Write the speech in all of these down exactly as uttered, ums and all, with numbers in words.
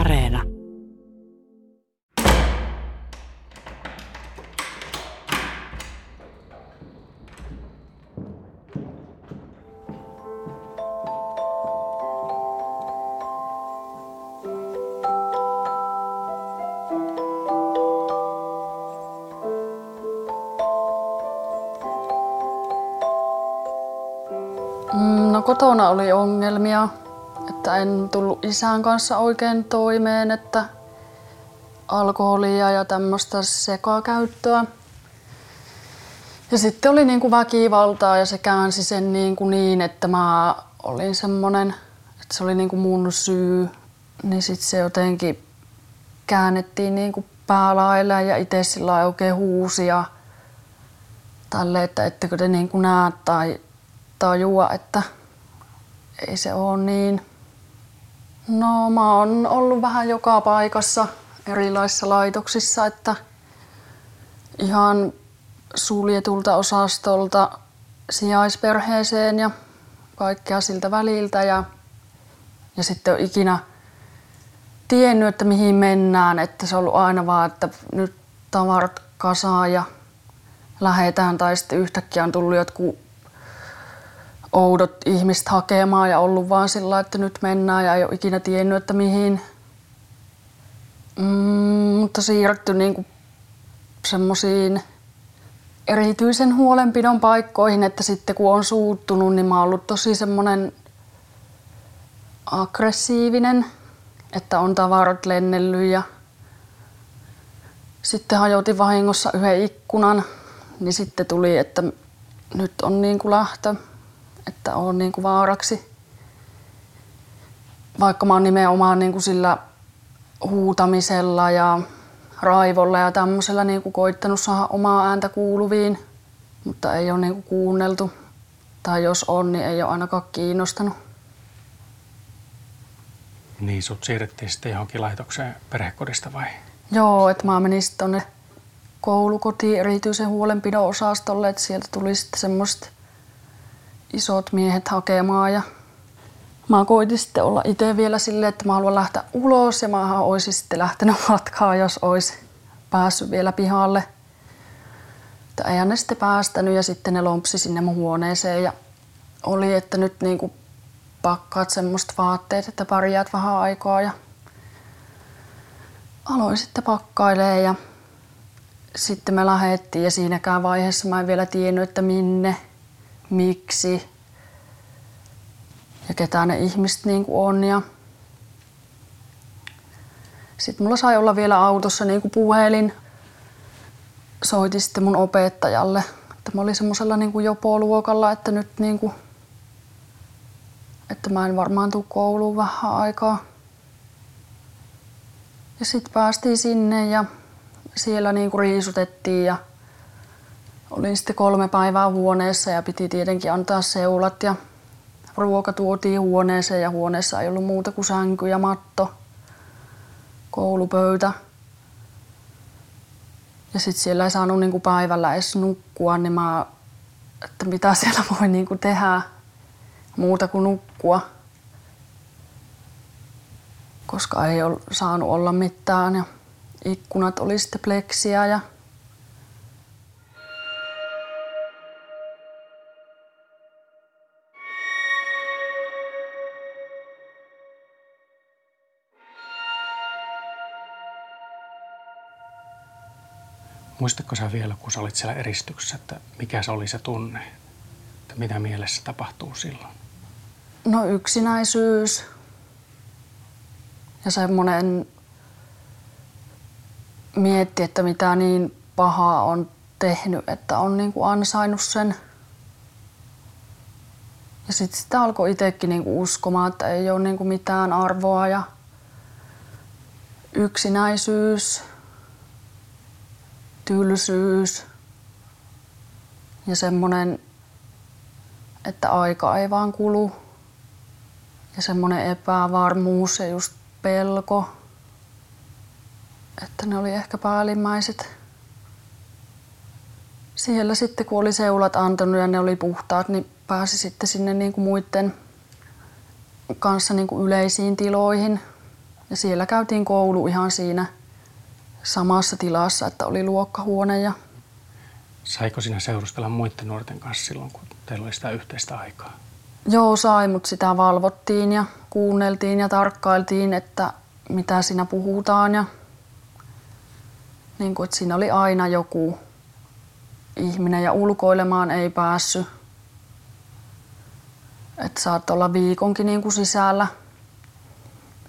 Areena. No kotona oli ongelmia, että en tullut isän kanssa oikein toimeen, että alkoholia ja tämmöistä sekakäyttöä. Ja sitten oli niin kuin väkivaltaa ja se käänsi sen niin, kuin niin että mä olin semmonen, että se oli niin kuin mun syy. Niin sitten se jotenkin käännettiin niin kuin päälailla ja itse sillä lailla oikein huusi ja tälle, että ettekö te niin kuin näe tai tajua, että ei se ole niin. No mä oon ollut vähän joka paikassa erilaisissa laitoksissa, että ihan suljetulta osastolta sijaisperheeseen ja kaikkea siltä väliltä ja, ja sitten on ikinä tiennyt, että mihin mennään, että se on ollut aina vaan, että nyt tavarat kasaa ja lähetään tai sitten yhtäkkiä on tullut jotkut oudot ihmiset hakemaan ja ollut vaan sillä, että nyt mennään ja ei ole ikinä tiennyt, että mihin. Mm, mutta siirrytty niinku semmoisiin erityisen huolenpidon paikkoihin, että sitten kun on suuttunut, niin mä oon ollut tosi semmoinen aggressiivinen, että on tavarat lennellyt ja sitten hajotin vahingossa yhden ikkunan, niin sitten tuli, että nyt on niinku lähtö. Että on niinku vaaraksi, vaikka mä oon nimenomaan niinku sillä huutamisella ja raivolla ja tämmöisellä niinku koittanut saada omaa ääntä kuuluviin, mutta ei ole niinku kuunneltu. Tai jos on, niin ei ole ainakaan kiinnostanut. Niin, sut siirrettiin sitten johonkin laitokseen perhekodista vai? Joo, että mä menin sitten tonne koulukotiin erityisen huolenpidon osastolle, että sieltä tuli sitten semmoista isot miehet hakemaan ja mä koitin sitten olla itse vielä silleen, että mä haluan lähteä ulos ja mä olisin sitten lähtenyt matkaan, jos olisi päässyt vielä pihalle. Mutta eihän ne sitten päästänyt ja sitten ne lompsi sinne mun huoneeseen ja oli, että nyt niinku pakkaat semmoista vaatteet, että pärjäät vähän aikaa ja aloin sitten pakkailee ja sitten me lähdettiin ja siinäkään vaiheessa mä en vielä tiennyt, että minne. Miksi ja ketä ne ihmiset niin kuin on. Ja sitten mulla sai olla vielä autossa niin kuin puhelin. Soitin sitten mun opettajalle. Että mä olin semmoisella niin kuin jopoluokalla, että nyt niin kuin, että mä en varmaan tule kouluun vähän aikaa. Ja sitten päästiin sinne ja siellä niin kuin riisutettiin. Ja olin sitten kolme päivää huoneessa ja piti tietenkin antaa seulat ja ruoka tuotiin huoneeseen ja huoneessa ei ollut muuta kuin sänky ja matto, koulupöytä. Ja sitten siellä ei saanut niinku päivällä edes nukkua, niin mä, että mitä siellä voi niinku tehdä muuta kuin nukkua, koska ei ole saanut olla mitään ja ikkunat oli sitten pleksiä ja muistatko sä vielä, kun sä olit siellä eristyksessä, että mikä se oli se tunne? Että mitä mielessä tapahtuu silloin? No yksinäisyys ja semmoinen mietti, että mitä niin pahaa on tehnyt, että on niinku ansainnut sen. Ja sitten sitä alkoi itsekin niinku uskomaan, että ei ole niinku mitään arvoa ja yksinäisyys. Tylsyys ja semmoinen, että aika ei vaan kulu ja semmoinen epävarmuus ja just pelko, että ne oli ehkä päällimmäiset. Siellä sitten kun oli seulat antanut ja ne oli puhtaat, niin pääsi sitten sinne niinku muiden kanssa niinku yleisiin tiloihin, Ja siellä käytiin koulu ihan siinä samassa tilassa, että oli luokkahuone. Ja... Saiko sinä seurustella muiden nuorten kanssa silloin, kun teillä oli sitä yhteistä aikaa? Joo, sai, mutta sitä valvottiin ja kuunneltiin ja tarkkailtiin, että mitä siinä puhutaan. Ja... Niin kuin, että siinä oli aina joku ihminen ja ulkoilemaan ei päässyt. Että saattoi olla viikonkin niin kuin sisällä.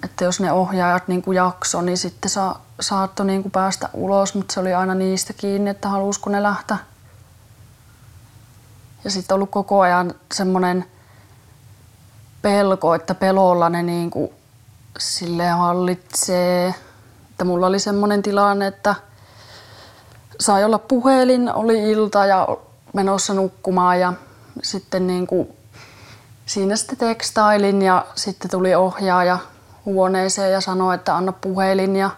Että jos ne ohjaajat niin kuin jakso, niin sitten sa- saattoi niin kuin päästä ulos, mutta se oli aina niistä kiinni, että halusko ne lähteä. Ja sitten on ollut koko ajan semmoinen pelko, että pelolla ne niin kuin silleen hallitsee. Että mulla oli semmoinen tilanne, että sai olla puhelin, oli ilta ja menossa nukkumaan ja sitten niin kuin siinä sitten tekstailin ja sitten tuli ohjaaja huoneeseen ja sanoi, että anna puhelin ja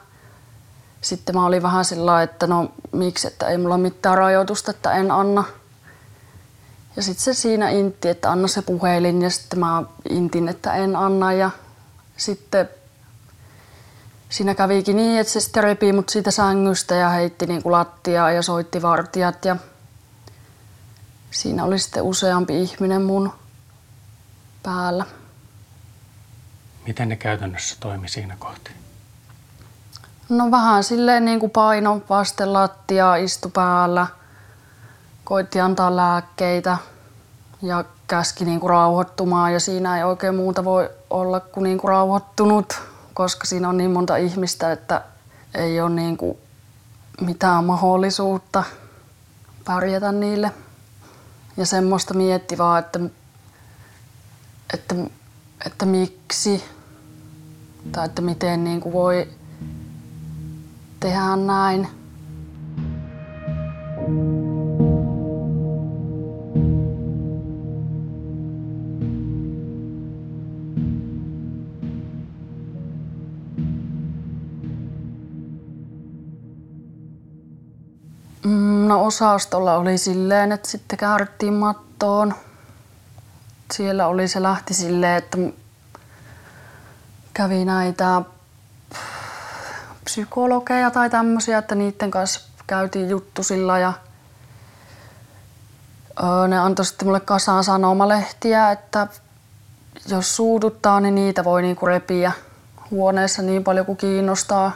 sitten mä olin vähän sillä, että no miksi, että ei mulla mitään rajoitusta, että en anna. Ja sitten se siinä intti, että anna se puhelin ja sitten mä intin, että en anna ja sitten siinä kävikin niin, että se sitten repii mut siitä sängystä ja heitti niin kuin lattiaa ja soitti vartijat ja siinä oli sitten useampi ihminen mun päällä. Miten ne käytännössä toimi siinä kohti? No vähän silleen niin kuin paino vasten lattiaa, istu päällä, koitti antaa lääkkeitä ja käski niin kuin rauhoittumaan ja siinä ei oikein muuta voi olla kuin, niin kuin rauhoittunut, koska siinä on niin monta ihmistä, että ei ole niin kuin mitään mahdollisuutta pärjätä niille. Ja semmoista mietti vaan, että, että, että miksi tai että miten niin kuin voi tehdä näin. No osastolla oli silleen, että sitten käärittiin mattoon. Siellä oli se lähti silleen, että kävi näitä psykologeja tai tämmöisiä, että niiden kanssa käytiin juttu sillä ja ne antoi sitten mulle kasaan sanomalehtiä, että jos suututtaa, niin niitä voi niinku repiä huoneessa niin paljon kuin kiinnostaa.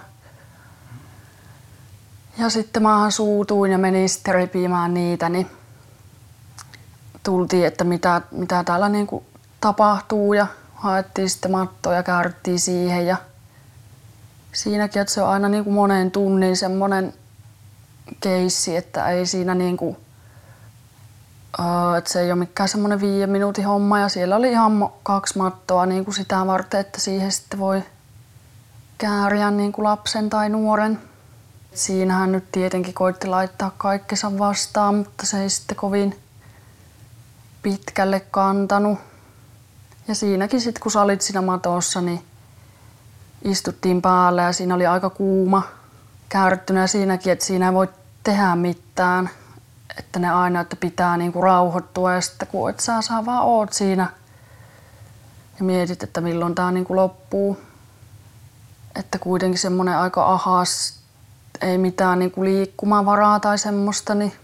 Ja sitten maahan suutuin ja menin sitten repimään niitä, niin tultiin, että mitä, mitä täällä niin kuin tapahtuu ja haettiin sitten mattoa ja käärittiin siihen. Ja siinäkin, että se on aina niin kuin moneen tunnin semmoinen keissi, että ei siinä niin kuin, että se ei ole mikään semmoinen viiden minuutin homma ja siellä oli ihan kaksi mattoa niin kuin sitä varten, että siihen sitten voi kääriä niin kuin lapsen tai nuoren. Siinähän nyt tietenkin koitti laittaa kaikkensa vastaan, mutta se ei sitten kovin pitkälle kantanut. Ja siinäkin sitten, kun sä olit siinä matossa, niin istuttiin päällä ja siinä oli aika kuuma käärittynä siinäkin, että siinä ei voi tehdä mitään. Että ne aina, että pitää niinku rauhoittua ja sitten kun et sä saa vaan oot siinä ja mietit, että milloin tää niinku loppuu. Että kuitenkin semmonen aika ahas. Ei mitään niin kuin liikkumavaraa tai semmoista, niin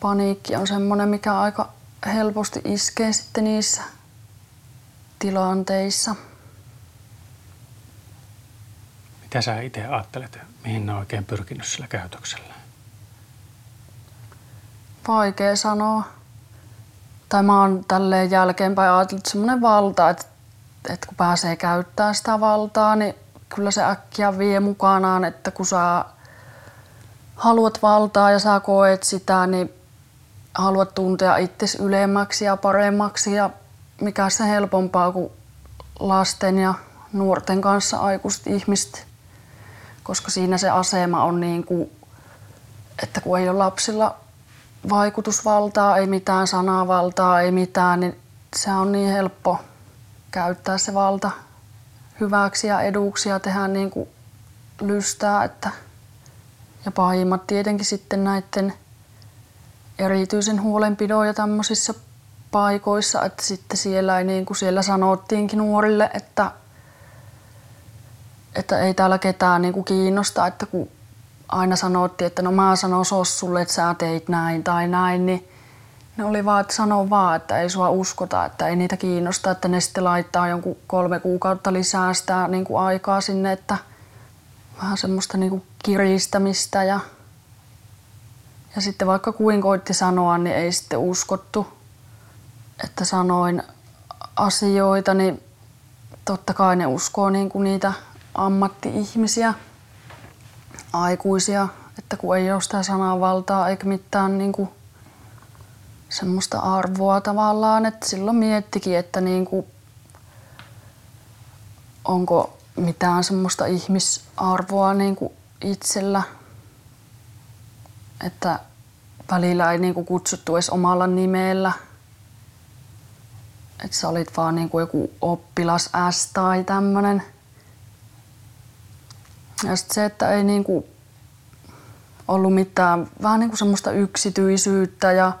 paniikki on semmoinen, mikä aika helposti iskee sitten niissä tilanteissa. Mitä sä itse ajattelet, mihin ne on oikein pyrkinyt sillä käytöksellä? Vaikea sanoa. Tai mä oon tälleen jälkeenpäin ajatellut semmoinen valta, että, että kun pääsee käyttämään sitä valtaa, niin kyllä se äkkiä vie mukanaan, että kun sä haluat valtaa ja sä koet sitä, niin haluat tuntea itsesi ylemmäksi ja paremmaksi. Ja mikä se helpompaa kuin lasten ja nuorten kanssa aikuiset ihmiset, koska siinä se asema on niin kuin, että kun ei ole lapsilla vaikutusvaltaa, ei mitään sananvaltaa, ei mitään, niin se on niin helppo käyttää se valta hyväksi ja eduksi ja tehdään niin kuin lystää. Että ja pahimmat tietenkin sitten näiden erityisen huolenpidon ja tämmöisissä paikoissa, että sitten siellä, ei niin kuin siellä sanottiinkin nuorille, että että ei täällä ketään niinku kiinnosta, että kun aina sanottiin, että no mä sanon sos sulle, että sä teit näin tai näin, niin ne oli vaan, että sano vaan, että ei sua uskota, että ei niitä kiinnosta, että ne sitten laittaa jonkun kolme kuukautta lisää sitä niinku aikaa sinne, että vähän semmoista niinku kiristämistä ja, ja sitten vaikka kuin koitti sanoa, niin ei sitten uskottu, että sanoin asioita, niin totta kai ne uskoo niinku niitä ammatti-ihmisiä, aikuisia, että kun ei ole sitä sananvaltaa eikä mitään niinku semmoista arvoa tavallaan, että silloin miettikin, että niinku, onko mitään semmoista ihmisarvoa niinku itsellä, että välillä ei niinku kutsuttu edes omalla nimellä, että sä olit vaan niinku joku oppilas S tai tämmönen. Ja sitten se, että ei niinku ollut mitään vähän niinku semmoista yksityisyyttä ja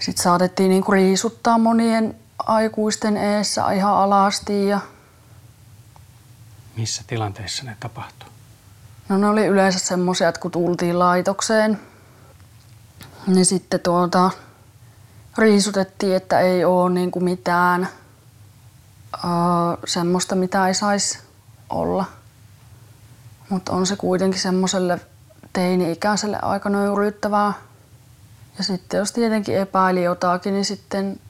sitten saatettiin niinku riisuttaa monien aikuisten eessä ihan alasti. Ja missä tilanteissa ne tapahtui? No ne oli yleensä semmoisia, että kun tultiin laitokseen, niin sitten tuota, riisutettiin, että ei ole niinku mitään öö, semmoista, mitä ei saisi olla. Mutta on se kuitenkin semmoiselle teini-ikäiselle aika nöyryyttävää. Ja sitten jos tietenkin epäili jotakin, niin sitten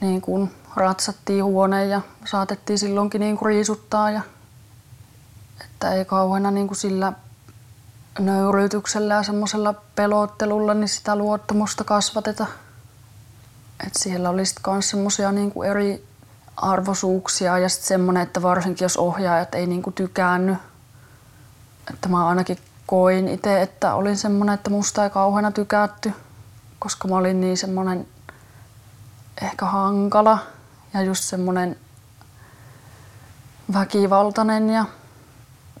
niin kun ratsattiin huoneen ja saatettiin silloinkin niin kun riisuttaa. Ja, että ei kauheena niin kun sillä nöyryytyksellä ja semmoisella pelottelulla niin sitä luottamusta kasvateta. Et siellä oli sitten myös semmoisia niin kun eri arvoisuuksia ja sitten semmoinen, että varsinkin jos ohjaajat ei niin kun tykännyt, että mä ainakin koin itse, että olin semmoinen, että musta ei kauheena tykätty, koska mä olin niin semmoinen ehkä hankala ja just semmoinen väkivaltainen ja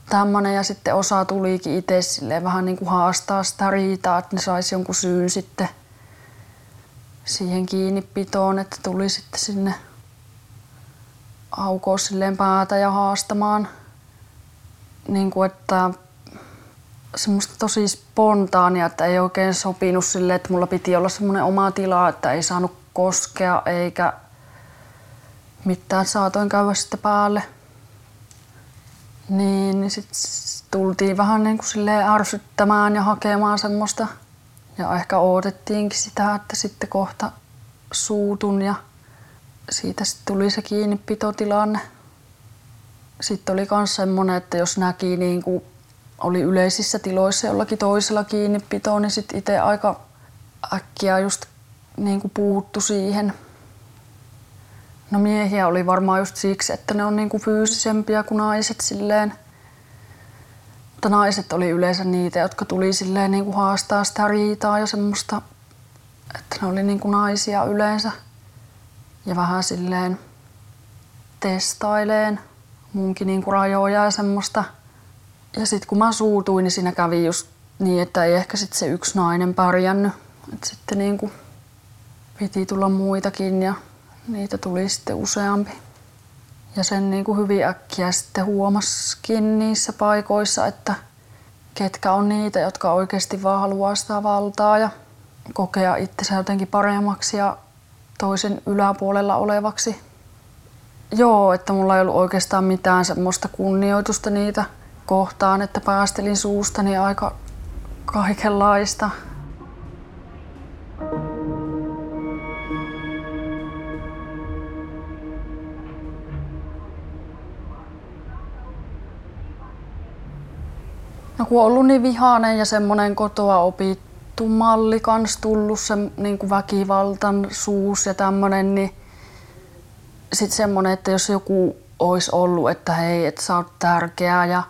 tämmöinen. Ja sitten osa tulikin itse silleen vähän niin kuin haastaa sitä riitaa, että ne saisi jonkun syyn sitten siihen kiinnipitoon, että tuli sitten sinne aukoon silleen päätä ja haastamaan. Niin kuin, että semmoista tosi spontaania, että ei oikein sopinut silleen, että mulla piti olla semmoinen oma tila, että ei saanut koskea eikä mitään saatoin käydä sitten päälle. Niin, niin sitten tultiin vähän niin kuin silleen ärsyttämään ja hakemaan semmoista. Ja ehkä odotettiinkin sitä, että sitten kohta suutun ja siitä sitten tuli se kiinnipitotilanne. Sitten oli myös semmoinen, että jos näki, niin kuin oli yleisissä tiloissa jollakin toisella kiinnipito, niin sitten itse aika äkkiä just niin kuin puuttu siihen. No miehiä oli varmaan just siksi, että ne on niin kuin fyysisempiä kuin naiset silleen. Mutta naiset oli yleensä niitä, jotka tuli silleen niin kuin haastaa sitä riitaa ja semmoista, että ne oli niin kuin naisia yleensä ja vähän silleen testaileen munkin niinku rajoja ja semmoista. Ja sit kun mä suutuin, niin siinä kävi just niin, että ei ehkä sit se yksi nainen pärjännyt. Et sitten niinku piti tulla muitakin ja niitä tuli sitten useampi. Ja sen niinku hyvin äkkiä sitten huomaskin niissä paikoissa, että ketkä on niitä, jotka oikeesti vaan haluaa sitä valtaa ja kokea itsensä jotenkin paremmaksi ja toisen yläpuolella olevaksi. Joo, että mulla ei ollut oikeastaan mitään semmoista kunnioitusta niitä kohtaan, että päästelin suustani aika kaikenlaista. No kun on ollut niin vihainen ja semmoinen kotoa opittu malli kanssa tullut, se niin kuin väkivaltan suus ja tämmöinen, niin sitten semmoinen, että jos joku olisi ollut, että hei, että sä oot tärkeää ja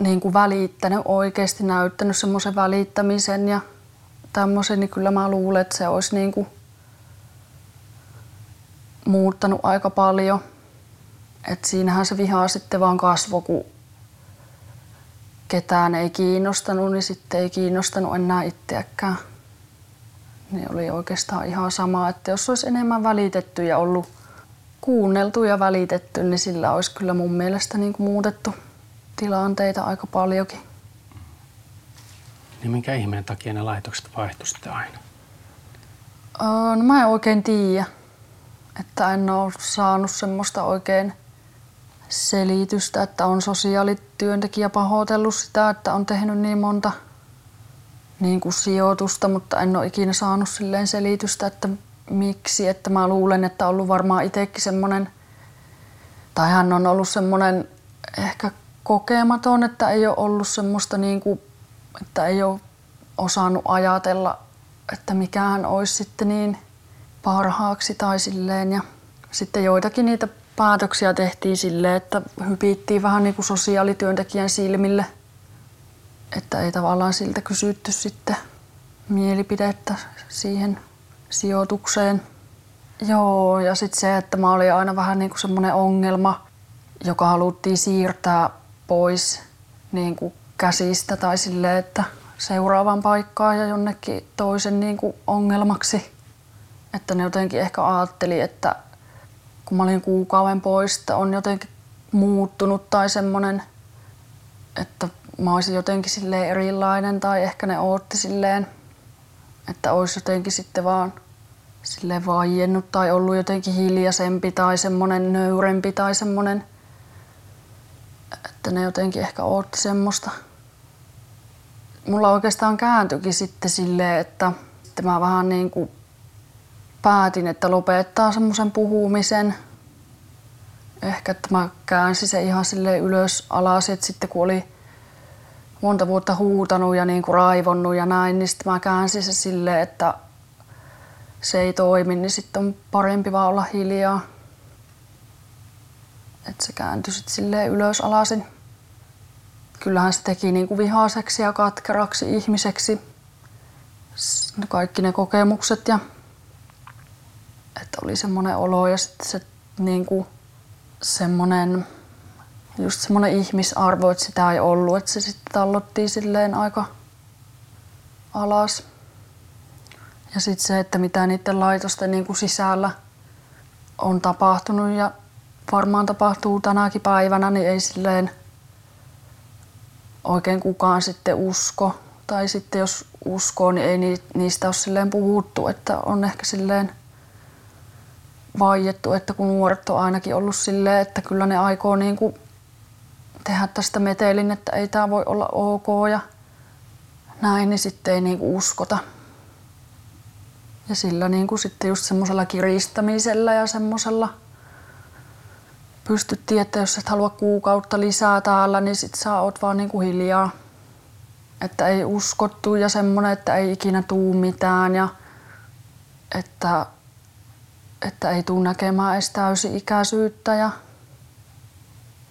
niin kuin välittänyt oikeasti, näyttänyt semmoisen välittämisen ja tämmöisen, niin kyllä mä luulen, että se olisi niin kuin muuttanut aika paljon. Että siinähän se vihaa sitten vaan kasvoi, kun ketään ei kiinnostanut, niin sitten ei kiinnostanut enää itseäkään. Niin oli oikeastaan ihan sama, että jos olisi enemmän välitetty ja ollut kuunneltu ja välitetty, niin sillä olisi kyllä mun mielestä niin kuin muutettu tilanteita aika paljonkin. Niin minkä ihmeen takia ne laitokset vaihtuivat sitten aina? Öö, no mä en oikein tiedä, että en ole saanut semmoista oikein selitystä, että on sosiaalityöntekijä pahoitellut sitä, että on tehnyt niin monta niin kuin sijoitusta, mutta en ole ikinä saanut silleen selitystä, että miksi. Että mä luulen, että on ollut varmaan itsekin semmoinen, tai hän on ollut semmoinen ehkä kokematon, että ei ole ollut semmoista niin kuin, että ei ole osannut ajatella, että mikään olisi sitten niin parhaaksi tai silleen. Ja sitten joitakin niitä päätöksiä tehtiin silleen, että hypittiin vähän niin kuin sosiaalityöntekijän silmille. Että ei tavallaan siltä kysytty sitten mielipidettä siihen sijoitukseen. Joo, ja sitten se, että mä olin aina vähän niin kuin semmoinen ongelma, joka haluttiin siirtää pois niin kuin käsistä tai silleen, että seuraavaan paikkaan ja jonnekin toisen niin kuin ongelmaksi. Että ne jotenkin ehkä ajatteli, että kun mä olin kuukauden pois, että on jotenkin muuttunut tai semmoinen, että mä olisin jotenkin silleen erilainen tai ehkä ne ootti silleen, että olisi jotenkin sitten vaan silleen vaiennut tai ollut jotenkin hiljaisempi tai semmoinen nöyrempi tai semmoinen, että ne jotenkin ehkä ootti semmoista. Mulla oikeastaan kääntyikin sitten silleen, että, että mä vähän niin kuin päätin, että lopettaa semmoisen puhumisen. Ehkä että mä käänsin se ihan silleen ylös alas, että sitten kun oli monta vuotta huutanut ja niin kuin raivonnut ja näin, niin sitten mä käänsin se silleen, että se ei toimi, niin sitten on parempi vaan olla hiljaa. Että se kääntyi sitten silleen ylös alasin. Kyllähän se teki niin kuin vihaiseksi ja katkeraksi ihmiseksi kaikki ne kokemukset ja että oli semmoinen olo ja sitten se niin kuin semmoinen just semmoinen ihmisarvo, että sitä ei ollut, että se sitten tallottiin silleen aika alas. Ja sitten se, että mitä niiden laitosten niin kuin sisällä on tapahtunut ja varmaan tapahtuu tänäkin päivänä, niin ei silleen oikein kukaan sitten usko. Tai sitten jos uskoo, niin ei niistä ole silleen puhuttu, että on ehkä silleen vaiettu, että kun nuoret on ainakin ollut silleen, että kyllä ne aikoo niin kuin tehdä tästä metelin, että ei tää voi olla ok ja näin, niin sitten ei niinku uskota. Ja sillä niinku sitten just semmoisella kiristämisellä ja semmoisella pystyttiin, että jos et halua kuukautta lisää täällä, niin sit sä oot vaan niinku hiljaa. Että ei uskottu ja semmoinen, että ei ikinä tuu mitään ja että, että ei tuu näkemään edes täysi-ikäisyyttä ja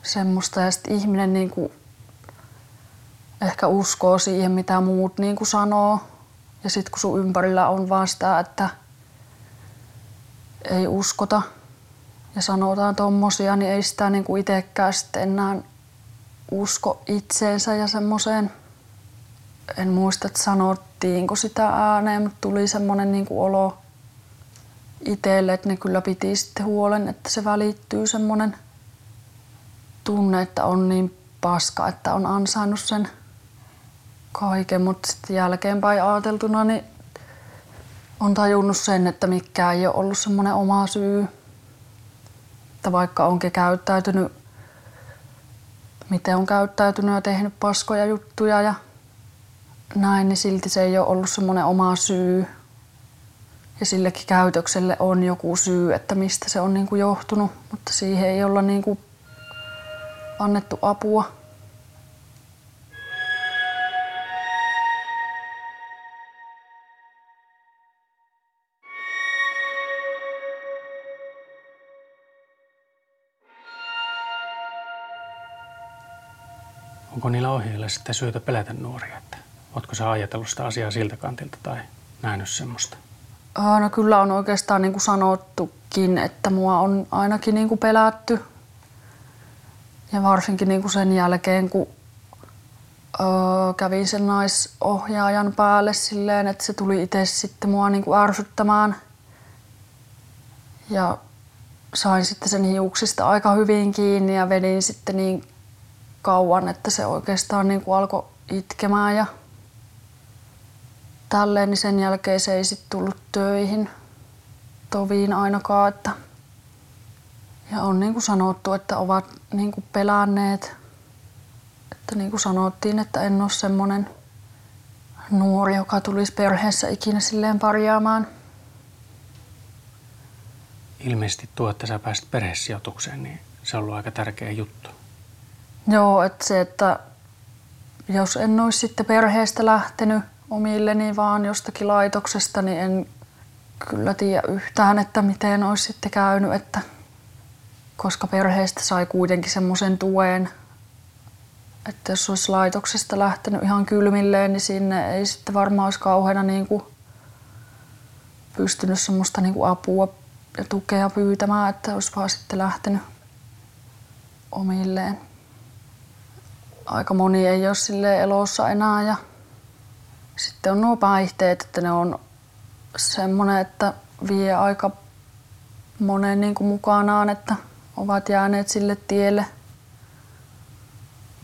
semmoista. Ja sitten ihminen niinku ehkä uskoo siihen, mitä muut niinku sanoo. Ja sitten kun sun ympärillä on vaan sitä, että ei uskota ja sanotaan tommosia, niin ei sitä niinku itsekään sitten enää usko itseensä ja semmoiseen. En muista, että sanottiinko sitä ääneen, mutta tuli semmoinen niinku olo itselle, että ne kyllä piti sitten huolen, että se välittyy semmoinen tunne, että on niin paska, että on ansainnut sen kaiken, mutta sitten jälkeenpäin ajateltuna niin on tajunnut sen, että mikään ei ole ollut semmoinen oma syy. Että vaikka onkin käyttäytynyt, miten on käyttäytynyt ja tehnyt paskoja juttuja ja näin, niin silti se ei ole ollut semmoinen oma syy. Ja silläkin käytökselle on joku syy, että mistä se on niin kuin johtunut, mutta siihen ei olla niin kuin annettu apua. Onko niillä ohjeilla sitten syytä pelätä nuoria? Että ootko sä ajatellut sitä asiaa siltä kantilta tai nähnyt semmoista? No kyllä on oikeastaan niin kuin sanottukin, että mua on ainakin niin kuin pelätty. Ja varsinkin niin kuin sen jälkeen, kun öö, kävin sen naisohjaajan päälle silleen, että se tuli itse sitten mua niin kuin ärsyttämään. Ja sain sitten sen hiuksista aika hyvin kiinni ja vedin sitten niin kauan, että se oikeastaan niin kuin alkoi itkemään ja tälleen, niin sen jälkeen se ei sitten tullut töihin toviin ainakaan. Että ja on niin kuin sanottu, että ovat niin kuin pelänneet, että niin kuin sanottiin, että en ole semmoinen nuori, joka tulisi perheessä ikinä silleen parjaamaan. Ilmeisesti tuo, että sä pääsit perhesijoitukseen, niin se on ollut aika tärkeä juttu. Joo, että se, että jos en olisi sitten perheestä lähtenyt omilleni vaan jostakin laitoksesta, niin en kyllä tiedä yhtään, että miten olisi sitten käynyt, että koska perheestä sai kuitenkin semmoisen tuen, että jos olisi laitoksesta lähtenyt ihan kylmilleen, niin sinne ei sitten varmaan olisi kauheena niin kuin pystynyt semmoista niin kuin apua ja tukea pyytämään, että olisi vaan sitten lähtenyt omilleen. Aika moni ei ole silleen elossa enää ja sitten on nuo päihteet, että ne on semmoinen, että vie aika monen niin kuin mukanaan, että ovat jääneet sille tielle.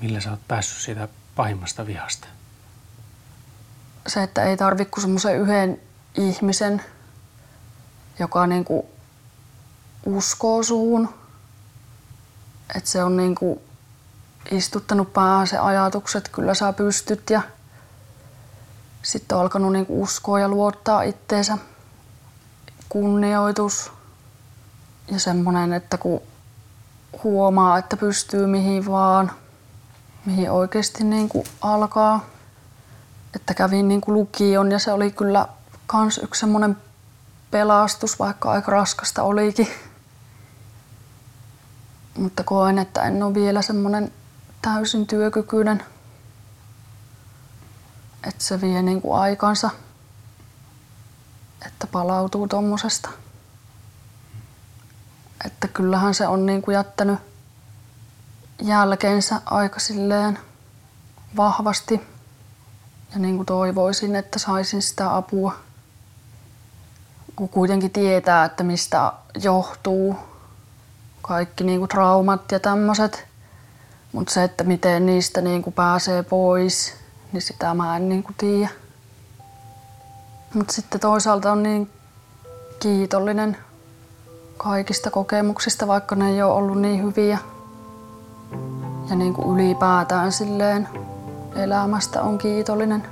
Millä sä oot päässyt siitä pahimmasta vihasta? Se, että ei tarvitse kuin semmoisen yhden ihmisen, joka niin kuin uskoo suun. Että se on niin kuin istuttanut päähän se ajatukset, että kyllä sä pystyt. Ja sitten on alkanut niin kuin uskoa ja luottaa itteensä. Kunnioitus ja semmoinen, että kun huomaa, että pystyy mihin vaan, mihin oikeasti niin kuin alkaa. Että kävin niin kuin lukion ja se oli kyllä kans yksi semmoinen pelastus, vaikka aika raskasta olikin. Mutta koen, että en ole vielä semmoinen täysin työkykyinen. Että se vie niin kuin aikansa, että palautuu tommosesta. Että kyllähän se on niin kuin jättänyt jälkeensä aika silleen vahvasti. Ja niin kuin toivoisin, että saisin sitä apua. Kun kuitenkin tietää, että mistä johtuu kaikki niin kuin traumat ja tämmöiset. Mutta se, että miten niistä niin kuin pääsee pois, niin sitä mä en niin kuin tiedä. Mutta sitten toisaalta on niin kiitollinen kaikista kokemuksista, vaikka ne ei ole ollut niin hyviä. Ja niin kuin ylipäätään silleen elämästä on kiitollinen.